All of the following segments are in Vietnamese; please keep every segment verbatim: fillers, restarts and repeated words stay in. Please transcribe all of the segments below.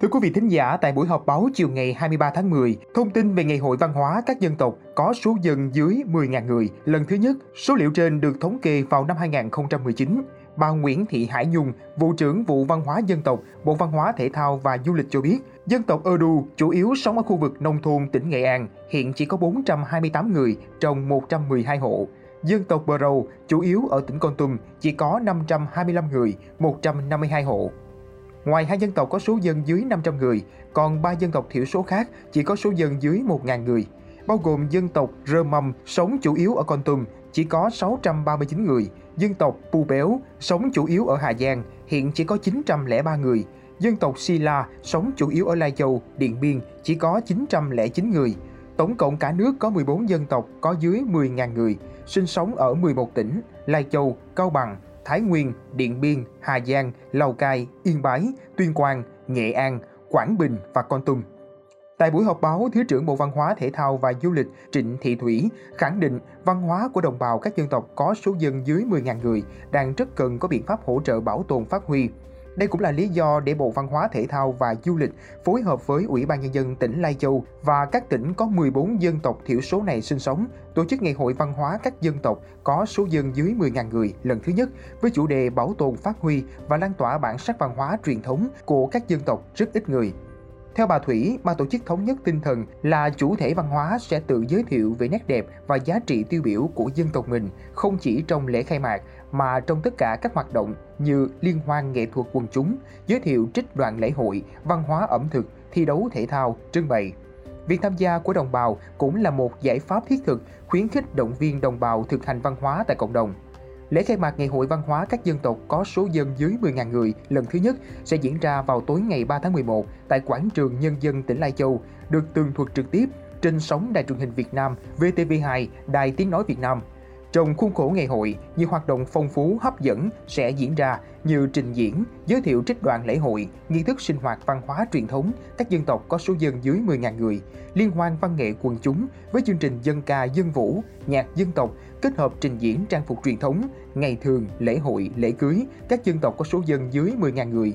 Thưa quý vị thính giả, tại buổi họp báo chiều ngày hai mươi ba tháng mười, thông tin về Ngày hội Văn hóa các dân tộc có số dân dưới mười nghìn người lần thứ nhất. Số liệu trên được thống kê vào năm hai nghìn không trăm mười chín. Bà Nguyễn Thị Hải Nhung, Vụ trưởng Vụ Văn hóa Dân tộc, Bộ Văn hóa Thể thao và Du lịch cho biết, dân tộc Ơ Đu chủ yếu sống ở khu vực nông thôn tỉnh Nghệ An, hiện chỉ có bốn trăm hai mươi tám người trong một trăm mười hai hộ. Dân tộc Brâu chủ yếu ở tỉnh Kon Tum chỉ có năm trăm hai mươi lăm người, một trăm năm mươi hai hộ. Ngoài hai dân tộc có số dân dưới năm trăm người, còn ba dân tộc thiểu số khác chỉ có số dân dưới một nghìn người, bao gồm dân tộc Rơ Mâm sống chủ yếu ở Kon Tum chỉ có sáu trăm ba mươi chín người, dân tộc Pu Béo sống chủ yếu ở Hà Giang hiện chỉ có chín trăm lẻ ba người, dân tộc Si La sống chủ yếu ở Lai Châu, Điện Biên chỉ có chín trăm lẻ chín người. Tổng cộng cả nước có mười bốn dân tộc có dưới mười nghìn người, sinh sống ở mười một tỉnh, Lai Châu, Cao Bằng, Thái Nguyên, Điện Biên, Hà Giang, Lào Cai, Yên Bái, Tuyên Quang, Nghệ An, Quảng Bình và Kon Tum. Tại buổi họp báo, Thứ trưởng Bộ Văn hóa Thể thao và Du lịch Trịnh Thị Thủy khẳng định văn hóa của đồng bào các dân tộc có số dân dưới mười nghìn người đang rất cần có biện pháp hỗ trợ bảo tồn phát huy. Đây cũng là lý do để Bộ Văn hóa Thể thao và Du lịch phối hợp với Ủy ban Nhân dân tỉnh Lai Châu và các tỉnh có mười bốn dân tộc thiểu số này sinh sống, tổ chức Ngày hội Văn hóa các dân tộc có số dân dưới mười nghìn người lần thứ nhất với chủ đề bảo tồn phát huy và lan tỏa bản sắc văn hóa truyền thống của các dân tộc rất ít người. Theo bà Thủy, ban tổ chức thống nhất tinh thần là chủ thể văn hóa sẽ tự giới thiệu về nét đẹp và giá trị tiêu biểu của dân tộc mình, không chỉ trong lễ khai mạc mà trong tất cả các hoạt động như liên hoan nghệ thuật quần chúng, giới thiệu trích đoạn lễ hội, văn hóa ẩm thực, thi đấu thể thao, trưng bày. Việc tham gia của đồng bào cũng là một giải pháp thiết thực khuyến khích động viên đồng bào thực hành văn hóa tại cộng đồng. Lễ khai mạc Ngày hội Văn hóa các dân tộc có số dân dưới mười nghìn người lần thứ nhất sẽ diễn ra vào tối ngày ba tháng mười một tại Quảng trường Nhân dân tỉnh Lai Châu, được tường thuật trực tiếp trên sóng Đài truyền hình Việt Nam, vê tê vê hai, Đài Tiếng nói Việt Nam. Trong khuôn khổ ngày hội, nhiều hoạt động phong phú hấp dẫn sẽ diễn ra như trình diễn, giới thiệu trích đoạn lễ hội, nghi thức sinh hoạt văn hóa truyền thống các dân tộc có số dân dưới mười nghìn người, liên hoan văn nghệ quần chúng với chương trình dân ca dân vũ, nhạc dân tộc, kết hợp trình diễn trang phục truyền thống, ngày thường, lễ hội, lễ cưới các dân tộc có số dân dưới mười nghìn người.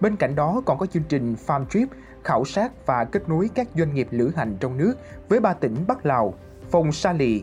Bên cạnh đó còn có chương trình Farm Trip, khảo sát và kết nối các doanh nghiệp lữ hành trong nước với ba tỉnh Bắc Lào, Phong Sa Li